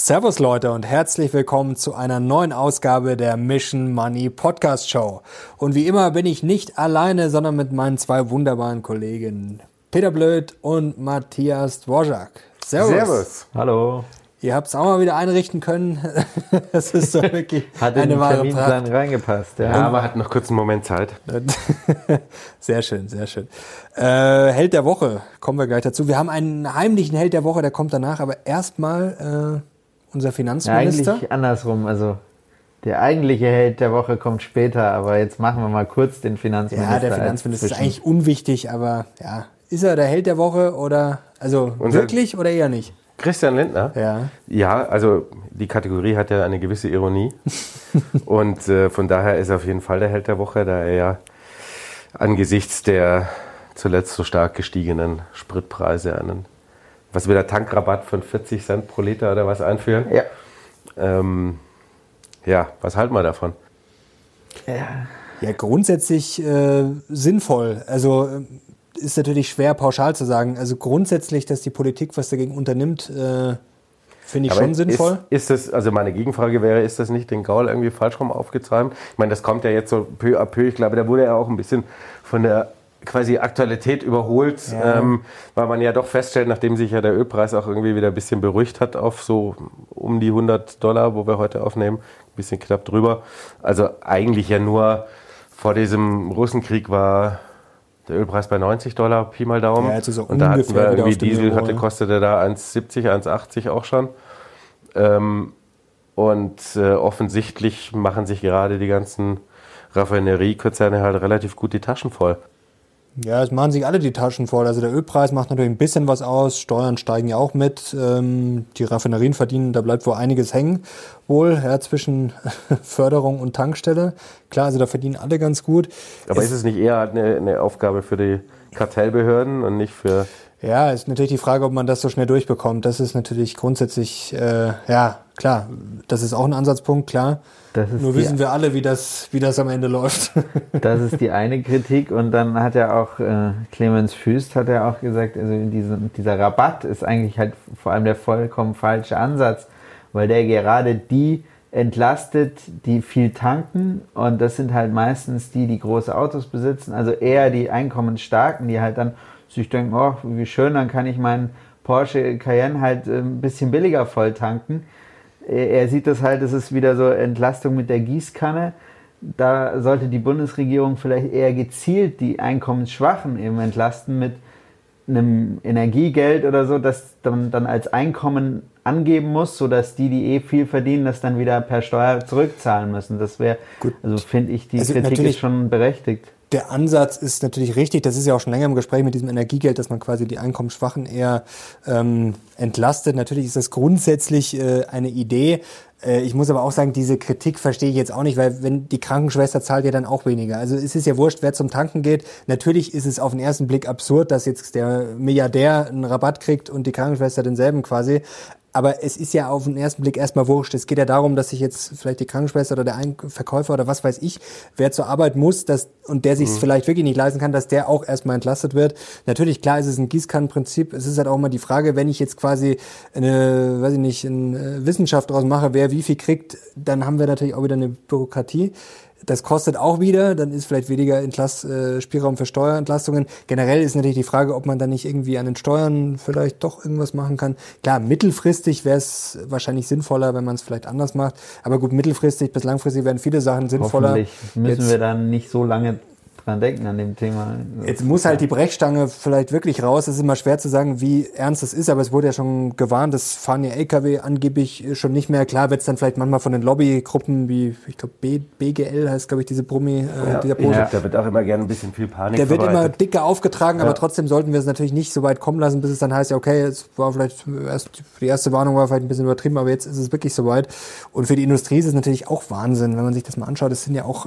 Servus Leute und herzlich willkommen zu einer neuen Ausgabe der Mission Money Podcast Show. Und wie immer bin ich nicht alleine, sondern mit meinen zwei wunderbaren Kollegen Peter Blöd und Matthias Dvorak. Servus. Servus. Hallo. Ihr habt es auch mal wieder einrichten können. Das ist so wirklich hat eine wahre Pracht. Hat in den Terminplan reingepasst. Ja, aber hat noch kurz einen Moment Zeit. Sehr schön, sehr schön. Held der Woche, kommen wir gleich dazu. Wir haben einen heimlichen Held der Woche, der kommt danach. Aber erstmal unser Finanzminister. Ja, eigentlich andersrum. Also der eigentliche Held der Woche kommt später. Aber jetzt machen wir mal kurz den Finanzminister. Ja, der Finanzminister ist eigentlich unwichtig. Aber ja, ist er der Held der Woche oder also wirklich oder eher nicht? Christian Lindner? Ja. Ja, also die Kategorie hat ja eine gewisse Ironie und von daher ist er auf jeden Fall der Held der Woche, da er ja angesichts der zuletzt so stark gestiegenen Spritpreise einen, was will der Tankrabatt von 40 Cent pro Liter oder was einführen? Ja. Ja, was halten wir davon? Ja, grundsätzlich sinnvoll, also ist natürlich schwer pauschal zu sagen. Also grundsätzlich, dass die Politik was dagegen unternimmt, finde ich aber schon sinnvoll. Ist das, also meine Gegenfrage wäre, ist das nicht den Gaul irgendwie falsch rum aufgezäumt? Ich meine, das kommt ja jetzt so peu à peu. Ich glaube, da wurde ja auch ein bisschen von der quasi Aktualität überholt, ja. Weil man ja doch feststellt, nachdem sich ja der Ölpreis auch irgendwie wieder ein bisschen beruhigt hat auf so um die $100, wo wir heute aufnehmen, ein bisschen knapp drüber. Also eigentlich ja nur vor diesem Russenkrieg war der Ölpreis bei $90, Pi mal Daumen. Ja, also so und da hatten wir irgendwie Diesel, kostete da 1,70, 1,80 auch schon. Offensichtlich machen sich gerade die ganzen Raffineriekonzerne halt relativ gut die Taschen voll. Ja, es machen sich alle die Taschen voll. Also der Ölpreis macht natürlich ein bisschen was aus. Steuern steigen ja auch mit. Die Raffinerien verdienen, da bleibt wohl einiges hängen. Wohl, ja, zwischen Förderung und Tankstelle. Klar, also da verdienen alle ganz gut. Aber ist es nicht eher eine Aufgabe für die Kartellbehörden und nicht für... Ja, ist natürlich die Frage, ob man das so schnell durchbekommt. Das ist natürlich grundsätzlich, ja, klar, das ist auch ein Ansatzpunkt, klar. Nur wissen wir alle, wie das am Ende läuft. Das ist die eine Kritik. Und dann hat ja auch Clemens Fuest hat ja auch gesagt, also dieser Rabatt ist eigentlich halt vor allem der vollkommen falsche Ansatz, weil der gerade die entlastet, die viel tanken. Und das sind halt meistens die große Autos besitzen, also eher die Einkommensstarken, die halt dann sich denken, oh, wie schön, dann kann ich meinen Porsche Cayenne halt ein bisschen billiger voll tanken. Er sieht das halt, es ist wieder so Entlastung mit der Gießkanne. Da sollte die Bundesregierung vielleicht eher gezielt die Einkommensschwachen eben entlasten mit einem Energiegeld oder so, das dann als Einkommen angeben muss, sodass die viel verdienen, das dann wieder per Steuer zurückzahlen müssen. Das wäre, also finde ich, die Kritik ist schon berechtigt. Der Ansatz ist natürlich richtig, das ist ja auch schon länger im Gespräch mit diesem Energiegeld, dass man quasi die Einkommensschwachen eher entlastet. Natürlich ist das grundsätzlich eine Idee. Ich muss aber auch sagen, diese Kritik verstehe ich jetzt auch nicht, weil wenn die Krankenschwester zahlt ja dann auch weniger. Also es ist ja wurscht, wer zum Tanken geht. Natürlich ist es auf den ersten Blick absurd, dass jetzt der Milliardär einen Rabatt kriegt und die Krankenschwester denselben quasi. Aber es ist ja auf den ersten Blick erstmal wurscht. Es geht ja darum, dass sich jetzt vielleicht die Krankenschwester oder der Verkäufer oder was weiß ich, wer zur Arbeit muss und der sich es vielleicht wirklich nicht leisten kann, dass der auch erstmal entlastet wird. Natürlich, klar, ist es ein Gießkannenprinzip. Es ist halt auch immer die Frage, wenn ich jetzt quasi eine Wissenschaft draus mache, wer wie viel kriegt, dann haben wir natürlich auch wieder eine Bürokratie. Das kostet auch wieder, dann ist vielleicht weniger Spielraum für Steuerentlastungen. Generell ist natürlich die Frage, ob man da nicht irgendwie an den Steuern vielleicht doch irgendwas machen kann. Klar, mittelfristig wäre es wahrscheinlich sinnvoller, wenn man es vielleicht anders macht. Aber gut, mittelfristig bis langfristig werden viele Sachen sinnvoller. Hoffentlich müssen wir dann nicht so lange dran denken an dem Thema. Jetzt muss halt die Brechstange vielleicht wirklich raus. Es ist immer schwer zu sagen, wie ernst das ist, aber es wurde ja schon gewarnt, das fahren ja LKW angeblich schon nicht mehr. Klar wird es dann vielleicht manchmal von den Lobbygruppen wie, ich glaube, BGL heißt, glaube ich, diese da wird auch immer gerne ein bisschen viel Panik verbreitet. Der wird immer dicker aufgetragen, aber trotzdem sollten wir es natürlich nicht so weit kommen lassen, bis es dann heißt, okay, es war vielleicht die erste Warnung war vielleicht ein bisschen übertrieben, aber jetzt ist es wirklich soweit. Und für die Industrie ist es natürlich auch Wahnsinn, wenn man sich das mal anschaut. Das sind ja auch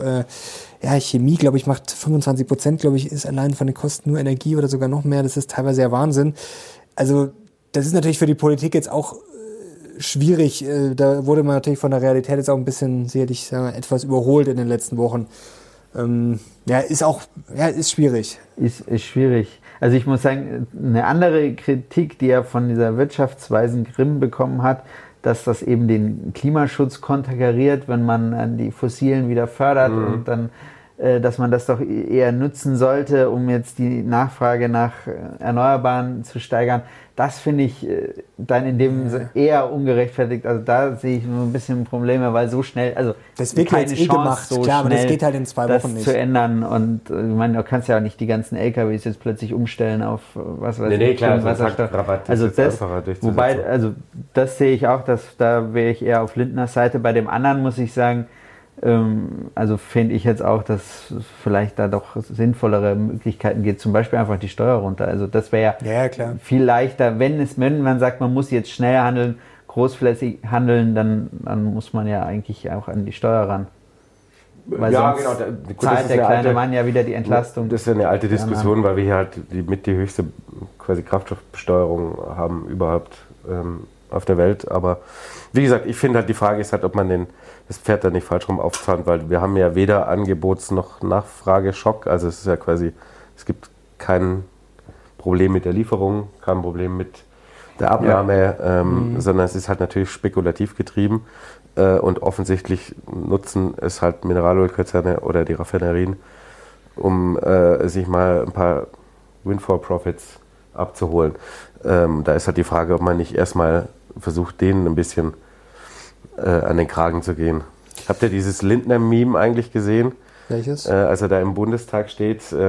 Chemie, glaube ich, macht 25%, glaube ich, ist allein von den Kosten nur Energie oder sogar noch mehr. Das ist teilweise ja Wahnsinn. Also das ist natürlich für die Politik jetzt auch schwierig. Da wurde man natürlich von der Realität jetzt auch ein bisschen sicherlich etwas überholt in den letzten Wochen. Ist schwierig. Ist schwierig. Also ich muss sagen, eine andere Kritik, die er von dieser wirtschaftsweisen Grimm bekommen hat, dass das eben den Klimaschutz konterkariert, wenn man die Fossilen wieder fördert und dann, dass man das doch eher nutzen sollte, um jetzt die Nachfrage nach Erneuerbaren zu steigern. Das finde ich dann in dem eher ungerechtfertigt. Also da sehe ich nur ein bisschen Probleme, weil so schnell, also das wird keine Chance gemacht. So klar, schnell, aber das geht halt in 2 Wochen nicht zu ändern. Und ich meine, du kannst ja auch nicht die ganzen LKWs jetzt plötzlich umstellen auf was weiß ich. Nee, klar, Wasserstoff. Also das, wobei, also das sehe ich auch, dass da wäre ich eher auf Lindners Seite. Bei dem anderen muss ich sagen, also finde ich jetzt auch, dass vielleicht da doch sinnvollere Möglichkeiten gibt, zum Beispiel einfach die Steuer runter. Also das wäre ja klar, viel leichter, wenn man sagt, man muss jetzt schnell handeln, großflächig handeln, dann muss man ja eigentlich auch an die Steuer ran. Weil ja, genau. Gut, zahlt der kleine Mann ja wieder die Entlastung. Das ist ja eine alte Diskussion, weil wir hier halt die höchste quasi Kraftstoffbesteuerung haben überhaupt auf der Welt. Aber wie gesagt, ich finde halt, die Frage ist halt, ob man das Pferd da nicht falsch rum aufzahnt, weil wir haben ja weder Angebots- noch Nachfrageschock. Also es ist ja quasi, es gibt kein Problem mit der Lieferung, kein Problem mit der Abnahme, sondern es ist halt natürlich spekulativ getrieben und offensichtlich nutzen es halt Mineralölkonzerne oder die Raffinerien, um sich mal ein paar Windfall-Profits abzuholen. Da ist halt die Frage, ob man nicht erstmal versucht, denen ein bisschen an den Kragen zu gehen. Habt ihr dieses Lindner-Meme eigentlich gesehen? Welches? Als er da im Bundestag steht, also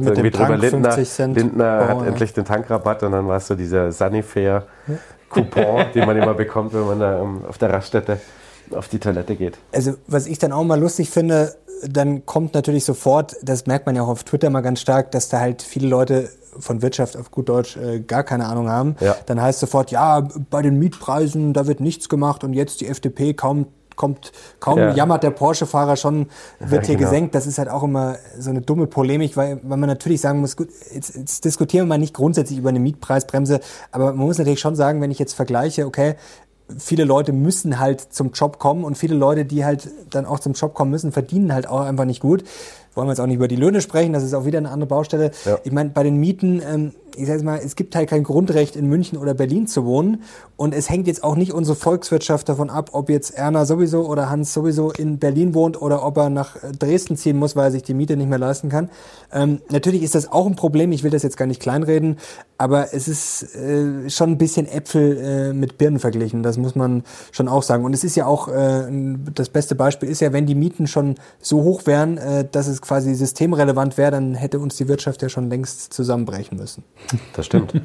mit dem Tank drüber, 50 Cent. Lindner hat endlich den Tankrabatt und dann war es so dieser Sunnyfair-Coupon, den man immer bekommt, wenn man da auf der Raststätte auf die Toilette geht. Also was ich dann auch mal lustig finde, dann kommt natürlich sofort, das merkt man ja auch auf Twitter mal ganz stark, dass da halt viele Leute von Wirtschaft auf gut Deutsch gar keine Ahnung haben. Ja. Dann heißt sofort, ja, bei den Mietpreisen, da wird nichts gemacht und jetzt die FDP kaum jammert der Porsche-Fahrer schon, wird hier gesenkt. Das ist halt auch immer so eine dumme Polemik, weil man natürlich sagen muss, gut, jetzt diskutieren wir mal nicht grundsätzlich über eine Mietpreisbremse, aber man muss natürlich schon sagen, wenn ich jetzt vergleiche, okay, viele Leute müssen halt zum Job kommen und viele Leute, die halt dann auch zum Job kommen müssen, verdienen halt auch einfach nicht gut. Wollen wir jetzt auch nicht über die Löhne sprechen, das ist auch wieder eine andere Baustelle. Ja. Ich meine, bei den Mieten, ich sage jetzt mal, es gibt halt kein Grundrecht, in München oder Berlin zu wohnen und es hängt jetzt auch nicht unsere Volkswirtschaft davon ab, ob jetzt Erna sowieso oder Hans sowieso in Berlin wohnt oder ob er nach Dresden ziehen muss, weil er sich die Miete nicht mehr leisten kann. Natürlich ist das auch ein Problem, ich will das jetzt gar nicht kleinreden, aber es ist schon ein bisschen Äpfel mit Birnen verglichen, das muss man schon auch sagen. Und es ist ja auch, das beste Beispiel ist ja, wenn die Mieten schon so hoch wären, dass es quasi systemrelevant wäre, dann hätte uns die Wirtschaft ja schon längst zusammenbrechen müssen. Das stimmt.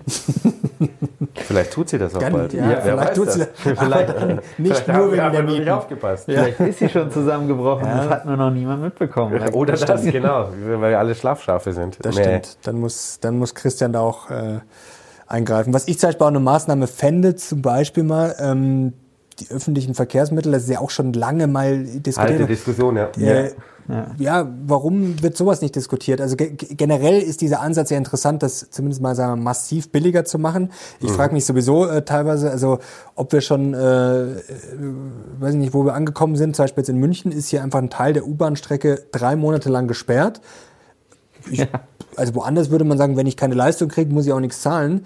Vielleicht tut sie das auch bald. Ja, ja, vielleicht tut sie das. Vielleicht nur wegen der Mieten. Nicht aufgepasst. Ja. Vielleicht ist sie schon zusammengebrochen. Ja. Das hat nur noch niemand mitbekommen. Ja, oder das, genau. Weil wir alle Schlafschafe sind. Das stimmt. Dann muss Christian da auch eingreifen. Was ich zum Beispiel auch eine Maßnahme fände, zum Beispiel mal, die öffentlichen Verkehrsmittel, das ist ja auch schon lange mal diskutiert. Alte Diskussion, ja. Ja, warum wird sowas nicht diskutiert? Also generell ist dieser Ansatz ja interessant, das zumindest mal sagen wir, massiv billiger zu machen. Ich frage mich sowieso teilweise, also ob wir schon, weiß ich nicht, wo wir angekommen sind, zum Beispiel jetzt in München ist hier einfach ein Teil der U-Bahn-Strecke 3 Monate lang gesperrt. Also woanders würde man sagen, wenn ich keine Leistung kriege, muss ich auch nichts zahlen.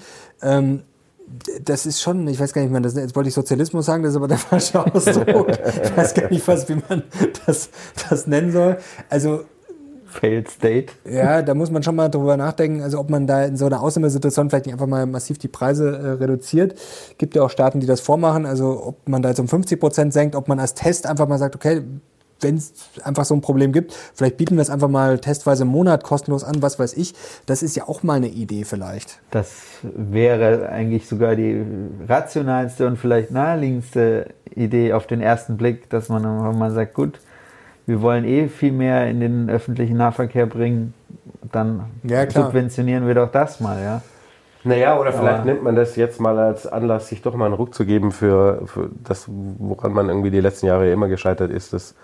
Das ist schon, ich weiß gar nicht, man das, jetzt wollte ich Sozialismus sagen, das ist aber der falsche Ausdruck. Ich weiß gar nicht, wie man das nennen soll. Also Failed State. Ja, da muss man schon mal drüber nachdenken, also ob man da in so einer Ausnahmesituation vielleicht nicht einfach mal massiv die Preise reduziert. Gibt ja auch Staaten, die das vormachen, also ob man da jetzt um 50% senkt, ob man als Test einfach mal sagt, okay, wenn es einfach so ein Problem gibt, vielleicht bieten wir es einfach mal testweise im Monat kostenlos an, was weiß ich. Das ist ja auch mal eine Idee vielleicht. Das wäre eigentlich sogar die rationalste und vielleicht naheliegendste Idee auf den ersten Blick, dass man einfach mal sagt, gut, wir wollen viel mehr in den öffentlichen Nahverkehr bringen, dann subventionieren wir doch das mal, ja. Naja, oder vielleicht nimmt man das jetzt mal als Anlass, sich doch mal einen Ruck zu geben für das, woran man irgendwie die letzten Jahre immer gescheitert ist, das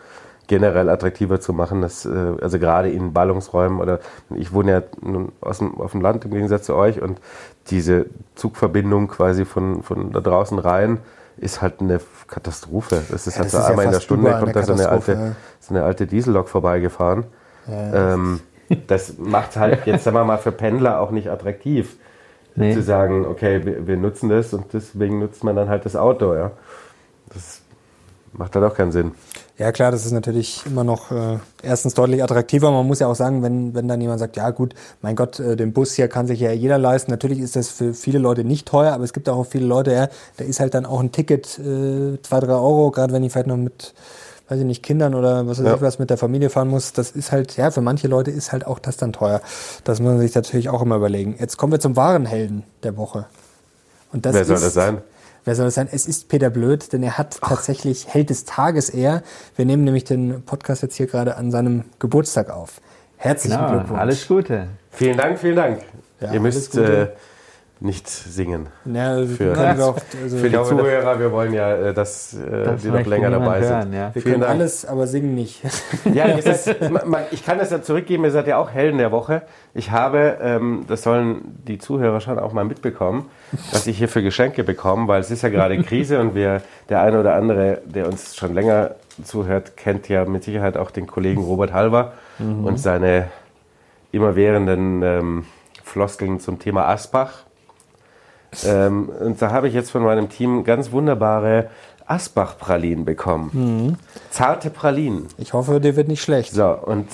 generell attraktiver zu machen, dass, also gerade in Ballungsräumen oder ich wohne ja nun auf dem Land im Gegensatz zu euch und diese Zugverbindung quasi von da draußen rein ist halt eine Katastrophe. Das ist halt so einmal in der Stunde kommt da so eine alte Diesellok vorbeigefahren. Das macht halt jetzt sagen wir mal für Pendler auch nicht attraktiv. nee, zu sagen, okay, wir nutzen das und deswegen nutzt man dann halt das Auto. Ja? Das macht halt auch keinen Sinn. Ja klar, das ist natürlich immer noch erstens deutlich attraktiver. Man muss ja auch sagen, wenn dann jemand sagt, ja gut, mein Gott, den Bus hier kann sich ja jeder leisten. Natürlich ist das für viele Leute nicht teuer, aber es gibt auch viele Leute, ja, da ist halt dann auch ein Ticket 2-3 Euro, gerade wenn ich vielleicht noch mit, weiß ich nicht, Kindern oder was weiß ich was mit der Familie fahren muss. Das ist halt, ja, für manche Leute ist halt auch das dann teuer. Das muss man sich natürlich auch immer überlegen. Jetzt kommen wir zum wahren Helden der Woche. Und das Wer soll das sein? Es ist Peter Blöd, denn er hat tatsächlich Held des Tages eher. Wir nehmen nämlich den Podcast jetzt hier gerade an seinem Geburtstag auf. Herzlichen Glückwunsch. Alles Gute. Vielen Dank, vielen Dank. Ja, ihr müsst nicht singen. Ja, für die Zuhörer, wir wollen ja, dass die noch länger dabei sind. Ja. Wir können alles, aber singen nicht. Ja, ich kann das ja zurückgeben, ihr seid ja auch Helden der Woche. Ich habe, das sollen die Zuhörer schon auch mal mitbekommen, was ich hier für Geschenke bekomme, weil es ist ja gerade Krise und der eine oder andere, der uns schon länger zuhört, kennt ja mit Sicherheit auch den Kollegen Robert Halver und seine immerwährenden Floskeln zum Thema Asbach. Und da habe ich jetzt von meinem Team ganz wunderbare Asbach-Pralinen bekommen. Zarte Pralinen. Ich hoffe, dir wird nicht schlecht. So, und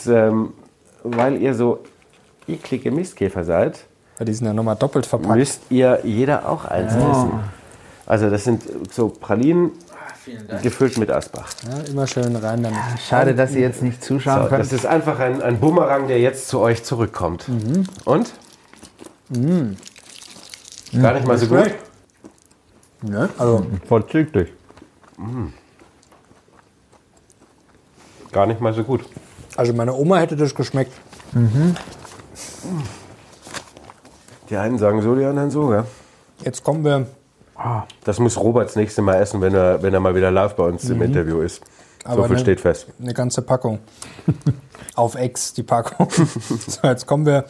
weil ihr so eklige Mistkäfer seid, die sind ja nochmal doppelt verpackt, müsst ihr jeder auch eins essen. Also das sind so Pralinen gefüllt mit Asbach. Ja, immer schön rein damit. Schade, dass ihr jetzt nicht zuschauen könnt. Das ist einfach ein Bumerang, der jetzt zu euch zurückkommt. Und? Gar nicht mal so gut. Ja, also vorzüglich. Gar nicht mal so gut. Also meine Oma hätte das geschmeckt. Die einen sagen so, die anderen so, gell? Jetzt kommen wir... Das muss Robert das nächste Mal essen, wenn er mal wieder live bei uns im Interview ist. Aber so viel steht fest. Eine ganze Packung. Auf Ex, die Packung. So, jetzt kommen wir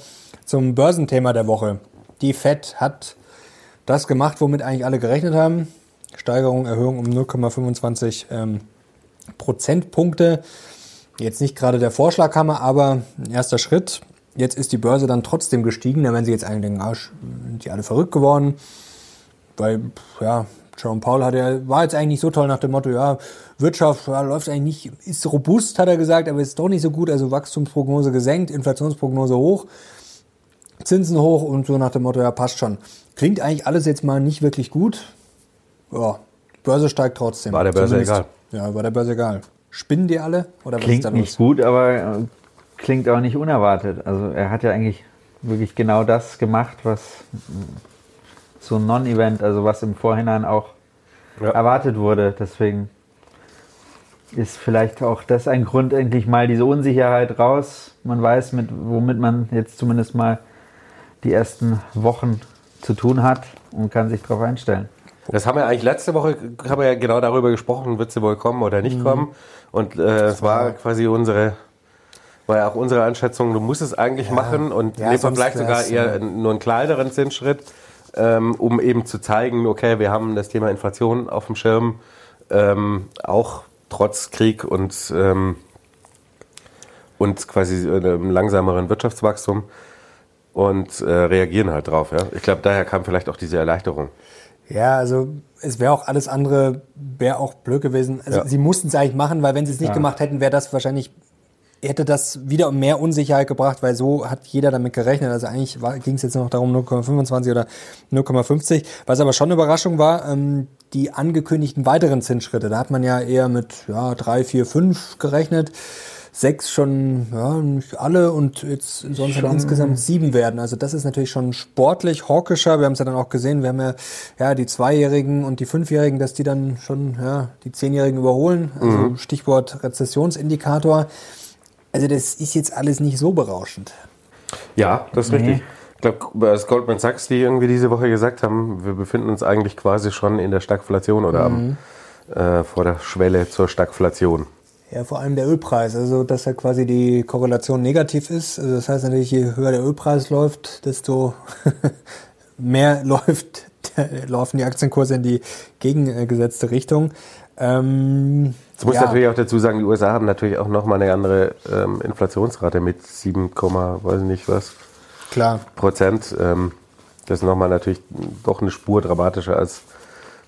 zum Börsenthema der Woche. Die FED hat das gemacht, womit eigentlich alle gerechnet haben. Steigerung, Erhöhung um 0,25 Prozentpunkte. Jetzt nicht gerade der Vorschlaghammer, aber ein erster Schritt. Jetzt ist die Börse dann trotzdem gestiegen. Da werden sie jetzt eigentlich denken, sind die alle verrückt geworden. Weil, ja, Jerome Powell war jetzt eigentlich nicht so toll nach dem Motto, ja, Wirtschaft läuft eigentlich nicht, ist robust, hat er gesagt, aber ist doch nicht so gut. Also Wachstumsprognose gesenkt, Inflationsprognose hoch. Zinsen hoch und so nach dem Motto, ja, passt schon. Klingt eigentlich alles jetzt mal nicht wirklich gut. Ja, Börse steigt trotzdem. War der Börse egal. Ja, war der Börse egal. Spinnen die alle? Oder klingt was ist da nicht gut, aber klingt auch nicht unerwartet. Also er hat ja eigentlich wirklich genau das gemacht, was so ein Non-Event, also was im Vorhinein auch erwartet wurde. Deswegen ist vielleicht auch das ein Grund, endlich mal diese Unsicherheit raus. Man weiß, womit man jetzt zumindest mal die ersten Wochen zu tun hat und kann sich darauf einstellen. Das haben wir eigentlich letzte Woche genau darüber gesprochen, wird sie wohl kommen oder nicht kommen. Und es war quasi unsere Einschätzung, du musst es eigentlich machen und in dem Vergleich sogar eher nur einen kleineren Zinsschritt, um eben zu zeigen, okay, wir haben das Thema Inflation auf dem Schirm, auch trotz Krieg und quasi einem langsameren Wirtschaftswachstum. Und reagieren halt drauf, ja. Ich glaube, daher kam vielleicht auch diese Erleichterung. Ja, also es wäre auch alles andere, wäre auch blöd gewesen. Also sie mussten es eigentlich machen, weil wenn sie es nicht gemacht hätten, hätte das wieder mehr Unsicherheit gebracht, weil so hat jeder damit gerechnet. Also eigentlich ging es jetzt noch darum 0,25 oder 0,50. Was aber schon eine Überraschung war, die angekündigten weiteren Zinsschritte. Da hat man ja eher mit 3, 4, 5 gerechnet. 6 schon, nicht alle und jetzt sollen es insgesamt 7 werden. Also das ist natürlich schon sportlich, hawkischer. Wir haben es ja dann auch gesehen, wir haben die 2-Jährigen und die 5-Jährigen, dass die dann schon die 10-Jährigen überholen. Also Stichwort Rezessionsindikator. Also das ist jetzt alles nicht so berauschend. Ja, das ist richtig. Ich glaube, als Goldman Sachs, die irgendwie diese Woche gesagt haben, wir befinden uns eigentlich quasi schon in der Stagflation oder vor der Schwelle zur Stagflation. Ja, vor allem der Ölpreis, also dass ja quasi die Korrelation negativ ist. Also das heißt natürlich, je höher der Ölpreis läuft, desto mehr laufen die Aktienkurse in die gegengesetzte Richtung. Jetzt muss natürlich auch dazu sagen, die USA haben natürlich auch nochmal eine andere Inflationsrate mit 7, weiß nicht was Prozent. Das ist nochmal natürlich doch eine Spur dramatischer, als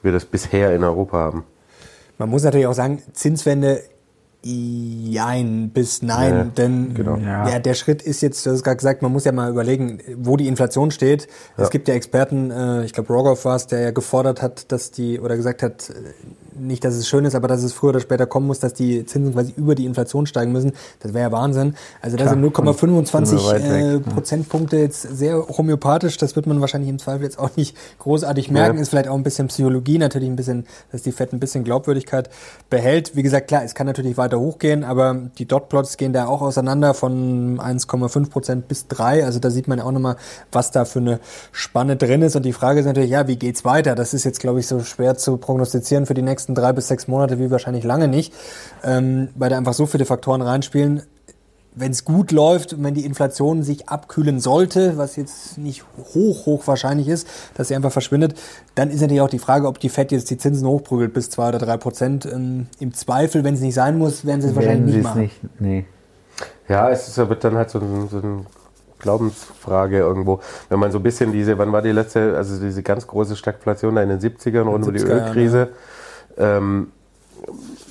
wir das bisher in Europa haben. Man muss natürlich auch sagen, Zinswende, jein bis nein, ja, denn genau. Ja, der Schritt ist jetzt, du hast gerade gesagt, man muss ja mal überlegen, wo die Inflation steht. Ja. Es gibt ja Experten, ich glaube Rogoff war es, der ja gefordert hat, dass die, oder gesagt hat, nicht, dass es schön ist, aber dass es früher oder später kommen muss, dass die Zinsen quasi über die Inflation steigen müssen. Das wäre ja Wahnsinn. Also da sind 0,25 Prozentpunkte jetzt sehr homöopathisch. Das wird man wahrscheinlich im Zweifel jetzt auch nicht großartig merken. Ja. Ist vielleicht auch ein bisschen Psychologie, natürlich ein bisschen, dass die Fed ein bisschen Glaubwürdigkeit behält. Wie gesagt, klar, es kann natürlich weiter hochgehen, aber die Dotplots gehen da auch auseinander von 1,5% bis 3%. Also da sieht man auch nochmal, was da für eine Spanne drin ist. Und die Frage ist natürlich, ja, wie geht's weiter? Das ist jetzt, glaube ich, so schwer zu prognostizieren für die nächsten 3 bis 6 Monate, wie wahrscheinlich lange nicht, weil da einfach so viele Faktoren reinspielen. Wenn es gut läuft und wenn die Inflation sich abkühlen sollte, was jetzt nicht hoch wahrscheinlich ist, dass sie einfach verschwindet, dann ist natürlich auch die Frage, ob die Fed jetzt die Zinsen hochprügelt bis 2 oder 3%. Im Zweifel, wenn es nicht sein muss, werden sie es wahrscheinlich nicht machen. Nee. Ja, wird dann halt so eine Glaubensfrage irgendwo. Wenn man so ein bisschen diese ganz große Stagflation da in den 70ern rund um die Ölkrise, ja.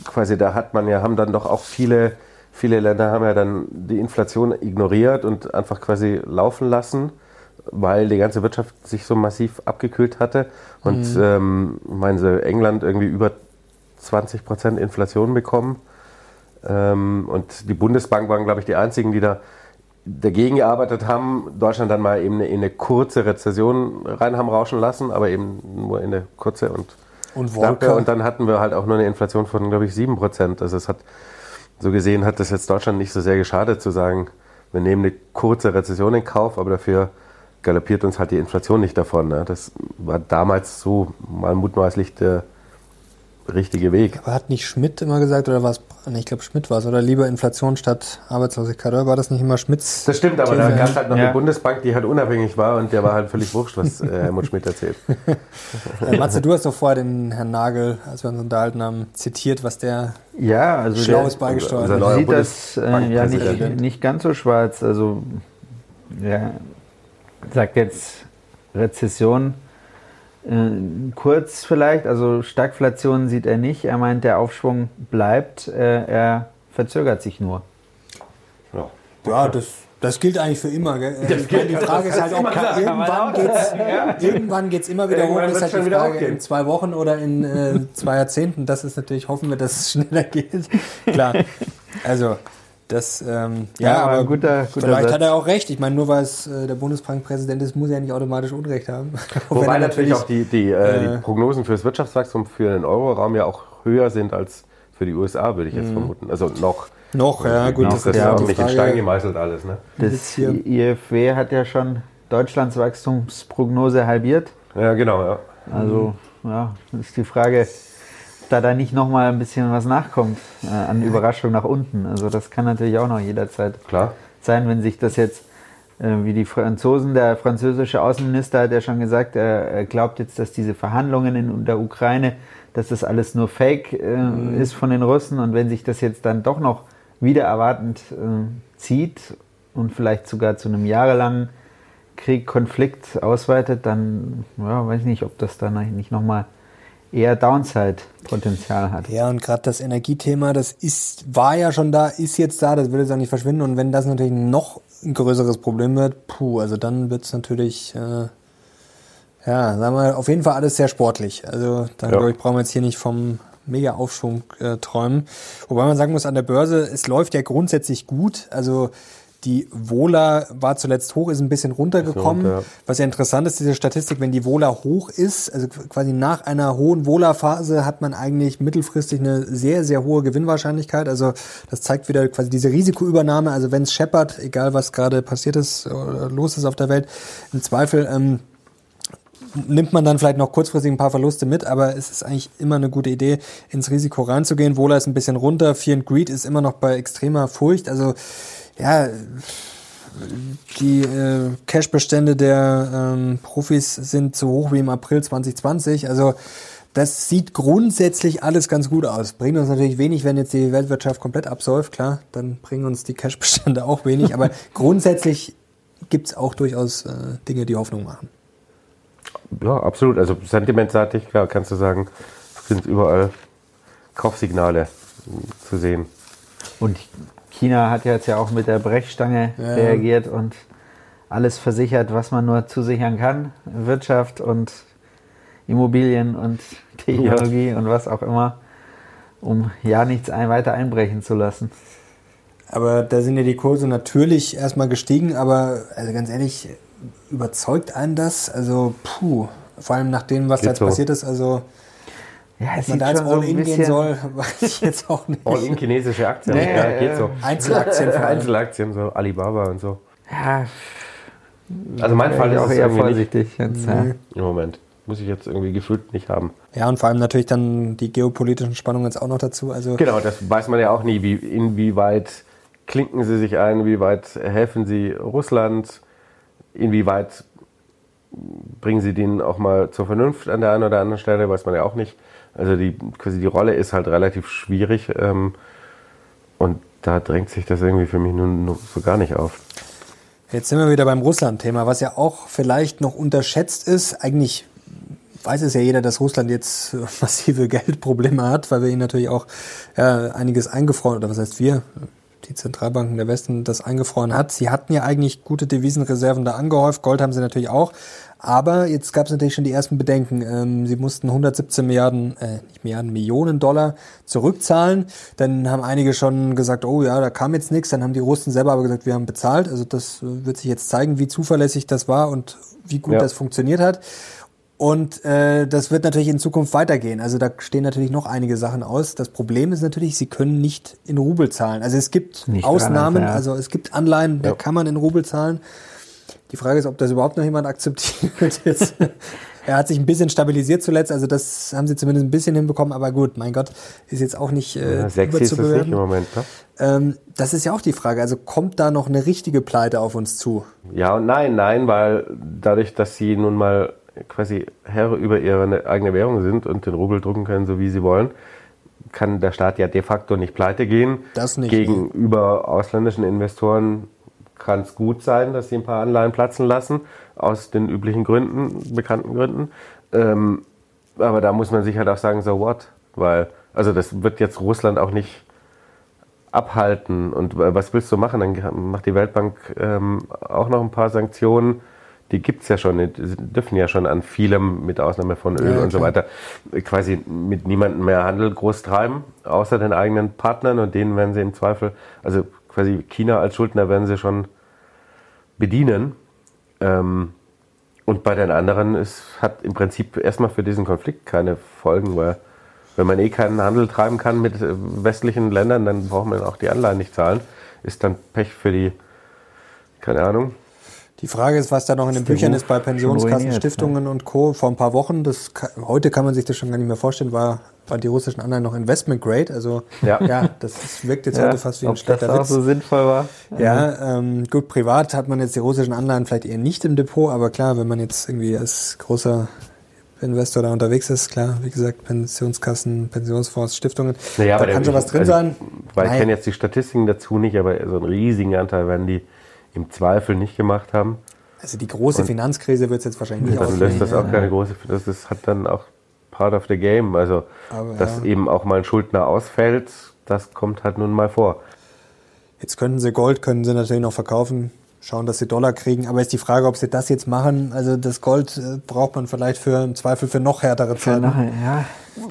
Quasi da haben dann doch auch viele Länder haben ja dann die Inflation ignoriert und einfach quasi laufen lassen, weil die ganze Wirtschaft sich so massiv abgekühlt hatte. Und meinen Sie, England irgendwie über 20% Inflation bekommen. Und die Bundesbank waren, glaube ich, die einzigen, die da dagegen gearbeitet haben. Deutschland dann mal eben in eine kurze Rezession rein haben rauschen lassen, aber eben nur in eine kurze und Wolke. Und dann hatten wir halt auch nur eine Inflation von, glaube ich, 7%. Also so gesehen hat das jetzt Deutschland nicht so sehr geschadet, zu sagen, wir nehmen eine kurze Rezession in Kauf, aber dafür galoppiert uns halt die Inflation nicht davon. Ne? Das war damals so mal mutmaßlich der richtige Weg. Aber hat nicht Schmidt immer gesagt, oder war es, ich glaube Schmidt war es, oder lieber Inflation statt Arbeitslosigkeit, oder war das nicht immer Schmidts? Das stimmt, aber da gab es halt noch eine Bundesbank, die halt unabhängig war, und der war halt völlig wurscht, was Helmut Schmidt erzählt. Matze, du hast doch vorher den Herrn Nagel, als wir uns unterhalten haben, zitiert, was der Schlaues beigesteuert hat. Man sieht das nicht ganz so schwarz, also ja, sagt jetzt Rezession, kurz vielleicht, also Stagflation sieht er nicht. Er meint, der Aufschwung bleibt, er verzögert sich nur. Ja, das gilt eigentlich für immer. Gell? Die Frage ist halt, ob irgendwann geht es immer wieder hoch. Das ist halt die Frage, in 2 Wochen oder in 2 Jahrzehnten. Das ist natürlich, hoffen wir, dass es schneller geht. Klar, also... Das, aber guter vielleicht Satz. Hat er auch recht. Ich meine, nur weil es der Bundesbankpräsident ist, muss er nicht automatisch Unrecht haben. Wobei natürlich auch die Prognosen für das Wirtschaftswachstum für den Euroraum ja auch höher sind als für die USA, würde ich jetzt vermuten. Also noch, ja gut. Das ist ja auch nicht in Stein gemeißelt alles. Ne? Das IFW hat ja schon Deutschlands Wachstumsprognose halbiert. Ja, genau. Ja. Also, ist die Frage... da nicht nochmal ein bisschen was nachkommt an Überraschung nach unten. Also das kann natürlich auch noch jederzeit sein, wenn sich das jetzt, wie die Franzosen, der französische Außenminister hat ja schon gesagt, er glaubt jetzt, dass diese Verhandlungen in der Ukraine, dass das alles nur Fake ist von den Russen, und wenn sich das jetzt dann doch noch wieder erwartend zieht und vielleicht sogar zu einem jahrelangen Krieg, Konflikt ausweitet, dann weiß ich nicht, ob das dann nicht nochmal eher Downside-Potenzial hat. Ja, und gerade das Energiethema, das war ja schon da, ist jetzt da, das würde jetzt auch nicht verschwinden. Und wenn das natürlich noch ein größeres Problem wird, also dann wird es natürlich, sagen wir, auf jeden Fall alles sehr sportlich. Also dann, glaube ich, brauchen wir jetzt hier nicht vom Mega-Aufschwung träumen. Wobei man sagen muss, an der Börse, es läuft ja grundsätzlich gut, also die Vola war zuletzt hoch, ist ein bisschen runtergekommen. Was ja interessant ist, diese Statistik, wenn die Vola hoch ist, also quasi nach einer hohen Vola-Phase hat man eigentlich mittelfristig eine sehr, sehr hohe Gewinnwahrscheinlichkeit. Also das zeigt wieder quasi diese Risikoübernahme. Also wenn es scheppert, egal was gerade passiert ist oder los ist auf der Welt, im Zweifel nimmt man dann vielleicht noch kurzfristig ein paar Verluste mit, aber es ist eigentlich immer eine gute Idee, ins Risiko reinzugehen. Vola ist ein bisschen runter, Fear and Greed ist immer noch bei extremer Furcht. Also die Cashbestände der Profis sind so hoch wie im April 2020. Also das sieht grundsätzlich alles ganz gut aus. Bringt uns natürlich wenig, wenn jetzt die Weltwirtschaft komplett absäuft, klar, dann bringen uns die Cashbestände auch wenig. Aber grundsätzlich gibt's auch durchaus Dinge, die Hoffnung machen. Ja, absolut. Also sentimentseitig, klar, kannst du sagen, sind überall Kaufsignale zu sehen. Und China hat jetzt ja auch mit der Brechstange reagiert und alles versichert, was man nur zusichern kann. Wirtschaft und Immobilien und Technologie und was auch immer, um ja nichts weiter einbrechen zu lassen. Aber da sind ja die Kurse natürlich erstmal gestiegen, aber also ganz ehrlich, überzeugt einen das? Also vor allem nach dem, was da jetzt passiert ist, also ja, es sieht man da jetzt All-In so gehen soll, weiß ich jetzt auch nicht. All-In chinesische Aktien, geht so. Einzelaktien vor allem. Einzelaktien, so Alibaba und so. Ja. Also mein Fall ist auch eher vorsichtig. Jetzt, im Moment. Muss ich jetzt irgendwie gefühlt nicht haben. Ja, und vor allem natürlich dann die geopolitischen Spannungen jetzt auch noch dazu. Also genau, das weiß man ja auch nie. Inwieweit klinken sie sich ein, inwieweit helfen sie Russland, inwieweit bringen sie denen auch mal zur Vernunft an der einen oder anderen Stelle, weiß man ja auch nicht. Also die Rolle ist halt relativ schwierig und da drängt sich das irgendwie für mich nun so gar nicht auf. Jetzt sind wir wieder beim Russland-Thema, was ja auch vielleicht noch unterschätzt ist. Eigentlich weiß es ja jeder, dass Russland jetzt massive Geldprobleme hat, weil wir ihnen natürlich auch einiges eingefroren, oder was heißt wir, die Zentralbanken der Westen, das eingefroren hat. Sie hatten ja eigentlich gute Devisenreserven da angehäuft, Gold haben sie natürlich auch, aber jetzt gab es natürlich schon die ersten Bedenken. Sie mussten 117 Millionen Dollar zurückzahlen, dann haben einige schon gesagt, oh ja, da kam jetzt nichts, dann haben die Russen selber aber gesagt, wir haben bezahlt, also das wird sich jetzt zeigen, wie zuverlässig das war und wie gut das funktioniert hat. Und das wird natürlich in Zukunft weitergehen. Also da stehen natürlich noch einige Sachen aus. Das Problem ist natürlich, sie können nicht in Rubel zahlen. Also es gibt nicht Ausnahmen, also es gibt Anleihen, da kann man in Rubel zahlen. Die Frage ist, ob das überhaupt noch jemand akzeptiert ist. Er hat sich ein bisschen stabilisiert zuletzt, also das haben sie zumindest ein bisschen hinbekommen, aber gut, mein Gott, ist jetzt auch nicht sexy ist das nicht im Moment, ne? Das ist ja auch die Frage, also kommt da noch eine richtige Pleite auf uns zu? Ja und nein, weil dadurch, dass sie nun mal quasi Herr über ihre eigene Währung sind und den Rubel drucken können, so wie sie wollen, kann der Staat ja de facto nicht pleite gehen. Das nicht. Gegenüber ausländischen Investoren kann es gut sein, dass sie ein paar Anleihen platzen lassen, aus den üblichen Gründen, bekannten Gründen. Aber da muss man sich halt auch sagen, so what? Weil, also das wird jetzt Russland auch nicht abhalten. Und was willst du machen? Dann macht die Weltbank auch noch ein paar Sanktionen. Die gibt es ja schon, die dürfen ja schon an vielem, mit Ausnahme von Öl und so weiter, quasi mit niemandem mehr Handel groß treiben, außer den eigenen Partnern und denen werden sie im Zweifel, also quasi China als Schuldner werden sie schon bedienen. Und bei den anderen hat im Prinzip erstmal für diesen Konflikt keine Folgen, weil wenn man keinen Handel treiben kann mit westlichen Ländern, dann braucht man auch die Anleihen nicht zahlen. Ist dann Pech für die, keine Ahnung. Die Frage ist, was da noch in den Büchern ist bei Pensionskassen, Stiftungen und Co. Vor ein paar Wochen, heute kann man sich das schon gar nicht mehr vorstellen, waren die russischen Anleihen noch Investment Grade. Also das wirkt jetzt heute fast wie ein schlechter Witz. Ob das auch so sinnvoll war. Ja, gut, privat hat man jetzt die russischen Anleihen vielleicht eher nicht im Depot, aber klar, wenn man jetzt irgendwie als großer Investor da unterwegs ist, klar, wie gesagt, Pensionskassen, Pensionsfonds, Stiftungen, da kann schon was drin sein. Weil ich kenne jetzt die Statistiken dazu nicht, aber so einen riesigen Anteil werden die im Zweifel nicht gemacht haben. Also die große Finanzkrise wird es jetzt wahrscheinlich nicht auslösen. Dann löst das auch keine große, das hat dann auch part of the game. Also dass eben auch mal ein Schuldner ausfällt, das kommt halt nun mal vor. Jetzt können sie natürlich noch verkaufen, schauen, dass sie Dollar kriegen, aber ist die Frage, ob sie das jetzt machen. Also das Gold braucht man vielleicht im Zweifel für noch härtere Zeiten.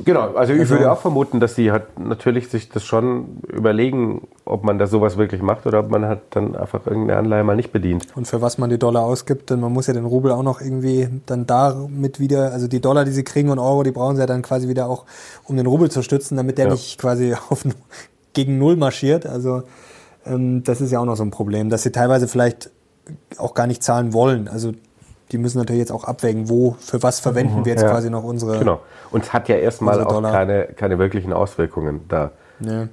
Genau, also ich würde auch vermuten, dass die halt natürlich sich das schon überlegen, ob man da sowas wirklich macht oder ob man halt dann einfach irgendeine Anleihe mal nicht bedient. Und für was man die Dollar ausgibt, denn man muss ja den Rubel auch noch irgendwie dann damit wieder, also die Dollar, die sie kriegen und Euro, die brauchen sie ja dann quasi wieder auch, um den Rubel zu stützen, damit der nicht quasi gegen Null marschiert. Also das ist ja auch noch so ein Problem, dass sie teilweise vielleicht auch gar nicht zahlen wollen, also die müssen natürlich jetzt auch abwägen, für was verwenden wir jetzt quasi noch unsere. Genau. Und es hat ja erstmal auch keine wirklichen Auswirkungen, da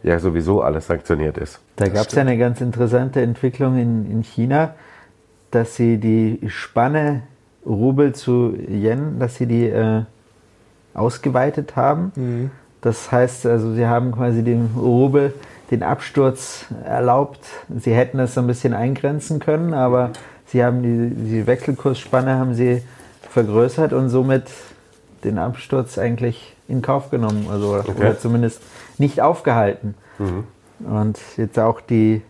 ja sowieso alles sanktioniert ist. Da gab es ja eine ganz interessante Entwicklung in China, dass sie die Spanne Rubel zu Yen, dass sie die ausgeweitet haben. Mhm. Das heißt, also sie haben quasi dem Rubel den Absturz erlaubt. Sie hätten es so ein bisschen eingrenzen können, aber sie haben die Wechselkursspanne haben sie vergrößert und somit den Absturz eigentlich in Kauf genommen, also oder zumindest nicht aufgehalten. Mhm. Und jetzt auch die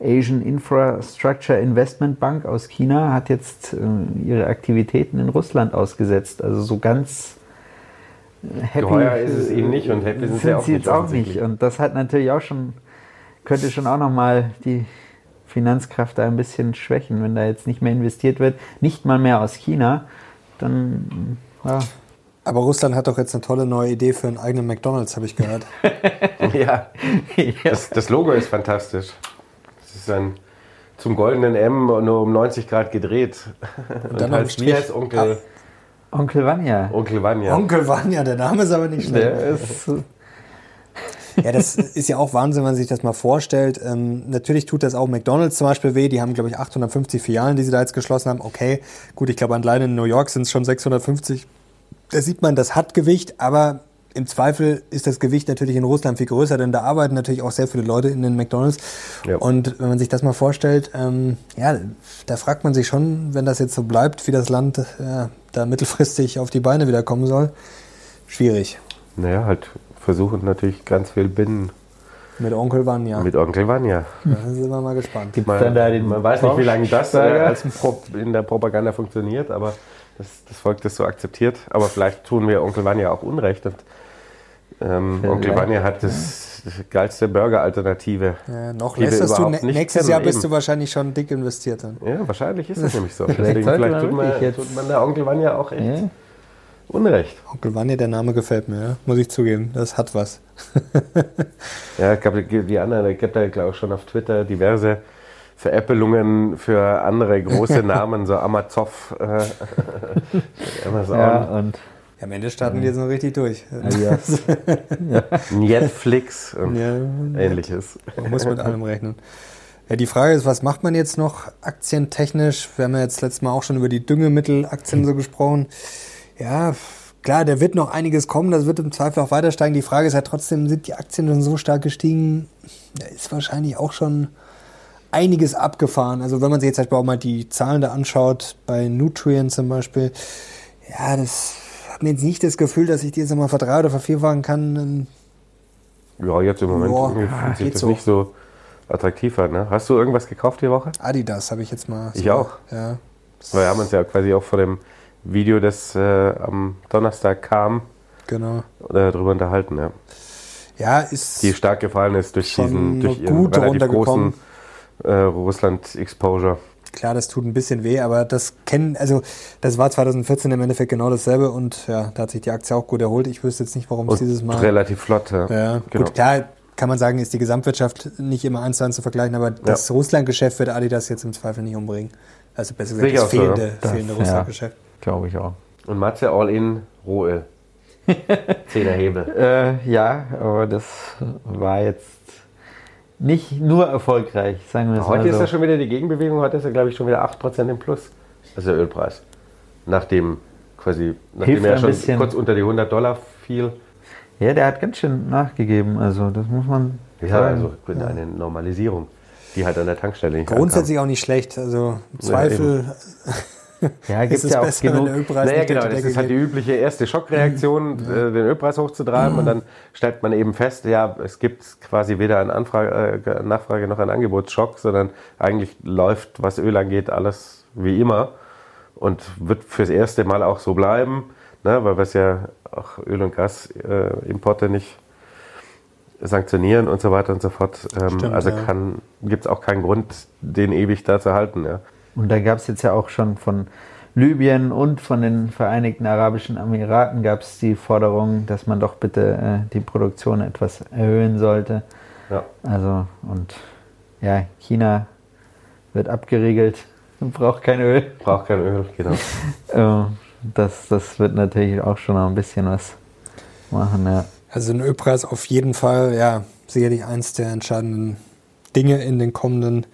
Asian Infrastructure Investment Bank aus China hat jetzt ihre Aktivitäten in Russland ausgesetzt. Also so ganz happy Geheuer ist es eben nicht und happy sind sie auch jetzt auch nicht. Und das hat natürlich auch schon, könnte schon auch nochmal die Finanzkraft da ein bisschen schwächen, wenn da jetzt nicht mehr investiert wird, nicht mal mehr aus China, dann ja. Aber Russland hat doch jetzt eine tolle neue Idee für einen eigenen McDonald's, habe ich gehört. Ja. Das Logo ist fantastisch. Das ist ein zum goldenen M nur um 90 Grad gedreht. Und dann heißt es Onkel Vanya. Onkel Vanya, der Name ist aber nicht schlecht. Ja, das ist ja auch Wahnsinn, wenn man sich das mal vorstellt. Natürlich tut das auch McDonald's zum Beispiel weh. Die haben, glaube ich, 850 Filialen, die sie da jetzt geschlossen haben. Okay, gut, ich glaube, allein in New York sind es schon 650. Da sieht man, das hat Gewicht, aber im Zweifel ist das Gewicht natürlich in Russland viel größer, denn da arbeiten natürlich auch sehr viele Leute in den McDonald's. Ja. Und wenn man sich das mal vorstellt, ja, da fragt man sich schon, wenn das jetzt so bleibt, wie das Land da mittelfristig auf die Beine wieder kommen soll. Schwierig. Naja, halt versuchen natürlich ganz viel binnen. Mit Onkel Vanya. Da sind wir mal gespannt. Man weiß nicht, wie lange das in der Propaganda funktioniert, aber das Volk das so akzeptiert. Aber vielleicht tun wir Onkel Vanya auch Unrecht. Und, Onkel Vanya hat das geilste Burger-Alternative. Ja, noch lässt du nächstes Jahr bist du wahrscheinlich schon dick investiert. Dann. Ja, wahrscheinlich ist es nämlich so. Vielleicht tut man der Onkel Vanya auch echt Unrecht. Onkel Vanya, der Name gefällt mir, ja? Muss ich zugeben. Das hat was. Ja, ich habe da, glaube ich, schon auf Twitter diverse Veräppelungen für andere große Namen, so Amazov, Amazon. Ja, und am Ende starten die jetzt noch richtig durch. Adidas. Netflix und ähnliches. Man muss mit allem rechnen. Ja, die Frage ist, was macht man jetzt noch aktientechnisch? Wir haben ja jetzt letztes Mal auch schon über die Düngemittelaktien so gesprochen. Ja, klar, da wird noch einiges kommen, das wird im Zweifel auch weiter steigen. Die Frage ist ja trotzdem, sind die Aktien schon so stark gestiegen? Da ist wahrscheinlich auch schon einiges abgefahren. Also wenn man sich jetzt auch mal die Zahlen da anschaut, bei Nutrien zum Beispiel, ja, das hat mir jetzt nicht das Gefühl, dass ich die jetzt nochmal verdreifachen oder vervierfachen kann. Ja, jetzt im Moment fühlt sich das so. Nicht so attraktiv an. Ne? Hast du irgendwas gekauft die Woche? Adidas habe ich jetzt mal. Ich auch. Ja. Wir haben uns ja quasi auch vor dem Video, das am Donnerstag kam, darüber unterhalten. Ja. Ja, ist die stark gefallen ist durch ihren relativ großen Russland-Exposure. Klar, das tut ein bisschen weh, aber das war 2014 im Endeffekt genau dasselbe und ja, da hat sich die Aktie auch gut erholt. Ich wüsste jetzt nicht, warum es dieses Mal... relativ flott, ja. Genau. Gut, klar kann man sagen, ist die Gesamtwirtschaft nicht immer eins zu eins zu vergleichen, aber das Russland-Geschäft wird Adidas jetzt im Zweifel nicht umbringen. Also besser gesagt, das fehlende Russland-Geschäft. Glaube ich auch. Und Matze All-In Rohöl. 10er Hebel. Ja, aber das war jetzt nicht nur erfolgreich, sagen wir es mal so. Heute ist ja schon wieder die Gegenbewegung. Heute ist ja, glaube ich, schon wieder 8% im Plus. Also der Ölpreis. Nachdem er schon kurz unter die $100 fiel. Ja, der hat ganz schön nachgegeben. Also das muss man sagen. Also eine Normalisierung, die halt an der Tankstelle nicht grundsätzlich ankam. Auch nicht schlecht. Also im Zweifel... Ja, ja, gibt es ja auch besser, genug. Das ist halt die übliche erste Schockreaktion, den Ölpreis hochzutreiben und dann stellt man eben fest, ja, es gibt quasi weder einen Nachfrage noch einen Angebotsschock, sondern eigentlich läuft, was Öl angeht, alles wie immer und wird fürs erste Mal auch so bleiben, ne, weil wir es ja auch Öl- und Gasimporte nicht sanktionieren und so weiter und so fort. Gibt es auch keinen Grund, den ewig da zu halten, ja. Und da gab es jetzt ja auch schon von Libyen und von den Vereinigten Arabischen Emiraten gab es die Forderung, dass man doch bitte die Produktion etwas erhöhen sollte. Ja. Also und ja, China wird abgeriegelt und braucht kein Öl, genau. Das wird natürlich auch schon noch ein bisschen was machen, ja. Also ein Ölpreis auf jeden Fall, ja, sicherlich eins der entscheidenden Dinge in den kommenden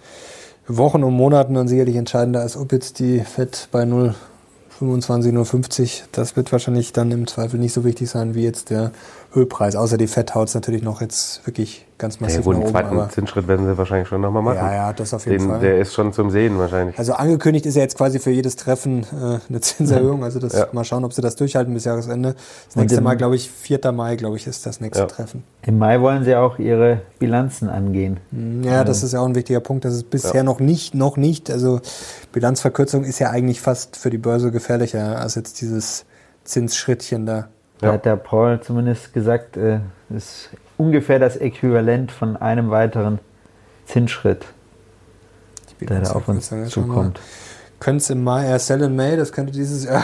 Wochen und Monaten und sicherlich entscheidender als ob jetzt die FED bei 0,25, 0,50. Das wird wahrscheinlich dann im Zweifel nicht so wichtig sein wie jetzt der Ölpreis. Außer die FED haut es natürlich noch jetzt wirklich ganz massiv nach oben. Den zweiten Zinsschritt werden sie wahrscheinlich schon nochmal machen. Ja, ja, das auf jeden Fall. Der ist schon zum Sehen wahrscheinlich. Also angekündigt ist ja jetzt quasi für jedes Treffen eine Zinserhöhung. Also das, ja. Mal schauen, ob sie das durchhalten bis Jahresende. Das nächste Mal, glaube ich, 4. Mai, glaube ich, ist das nächste Treffen. Im Mai wollen sie auch ihre Bilanzen angehen. Ja, das ist ja auch ein wichtiger Punkt. Das ist bisher noch nicht. Also Bilanzverkürzung ist ja eigentlich fast für die Börse gefährlicher als jetzt dieses Zinsschrittchen da. Ja. Da hat der Paul zumindest gesagt, ist ungefähr das Äquivalent von einem weiteren Zinsschritt, der da auf uns zukommt. Könnte es im Mai, Sell in May, das könnte dieses Jahr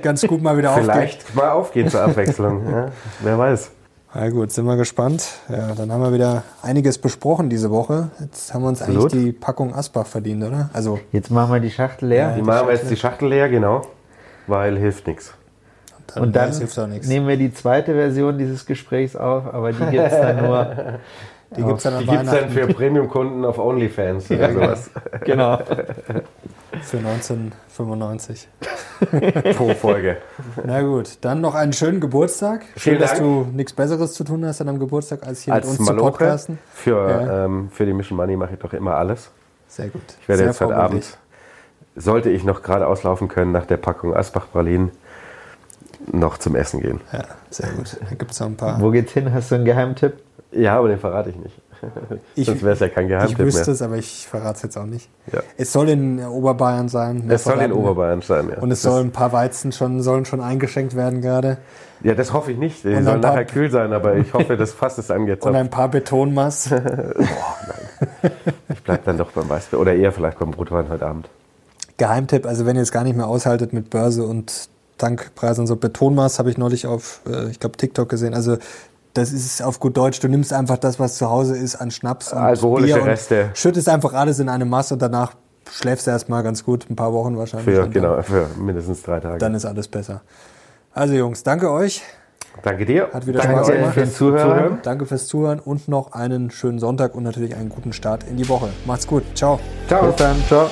ganz gut mal wieder aufgehen. Vielleicht mal aufgehen zur Abwechslung, ja, wer weiß. Na gut, sind wir gespannt. Ja, dann haben wir wieder einiges besprochen diese Woche. Jetzt haben wir uns eigentlich die Packung Asbach verdient, oder? Also jetzt machen wir die Schachtel leer. Ja, die Schachtel leer, genau, weil hilft nichts. Und dann nehmen wir die zweite Version dieses Gesprächs auf, aber die gibt es dann nur. Die gibt es dann für Premium-Kunden auf OnlyFans oder sowas. Genau. Für 19,95 pro Folge. Na gut, dann noch einen schönen Geburtstag. Schön, dass du nichts Besseres zu tun hast an deinem Geburtstag, als hier mit uns zu podcasten. Für die Mission Money mache ich doch immer alles. Sehr gut. Ich werde jetzt heute Abend, sollte ich noch gerade auslaufen können, nach der Packung Asbach-Pralinen noch zum Essen gehen. Ja, sehr gut. Da gibt es noch ein paar. Wo geht's hin? Hast du einen Geheimtipp? Ja, aber den verrate ich nicht. Sonst wäre es ja kein Geheimtipp mehr. Ich wüsste es, aber ich verrate es jetzt auch nicht. Ja. Es soll in Oberbayern sein. Es soll in Oberbayern sein, ja. Und es sollen ein paar Weizen sollen schon eingeschenkt werden gerade. Ja, das hoffe ich nicht. Die sollen nachher kühl sein, aber ich hoffe, das Fass ist angezapft. Und ein paar Betonmass. Boah, nein. Ich bleibe dann doch beim Weißbier. Oder eher vielleicht beim Rotwein heute Abend. Geheimtipp, also wenn ihr es gar nicht mehr aushaltet mit Börse und Tankpreise und so. Betonmaß habe ich neulich auf, ich glaube, TikTok gesehen. Also das ist auf gut Deutsch, du nimmst einfach das, was zu Hause ist an Schnaps und alkoholische Bier und Reste. Schüttest einfach alles in eine Masse und danach schläfst du erstmal ganz gut, ein paar Wochen wahrscheinlich. Für mindestens 3 Tage. Dann ist alles besser. Also Jungs, danke euch. Danke dir. Hat wieder Spaß gemacht. Danke fürs Zuhören. Danke fürs Zuhören und noch einen schönen Sonntag und natürlich einen guten Start in die Woche. Macht's gut. Ciao. Ciao. Bis dann. Ciao.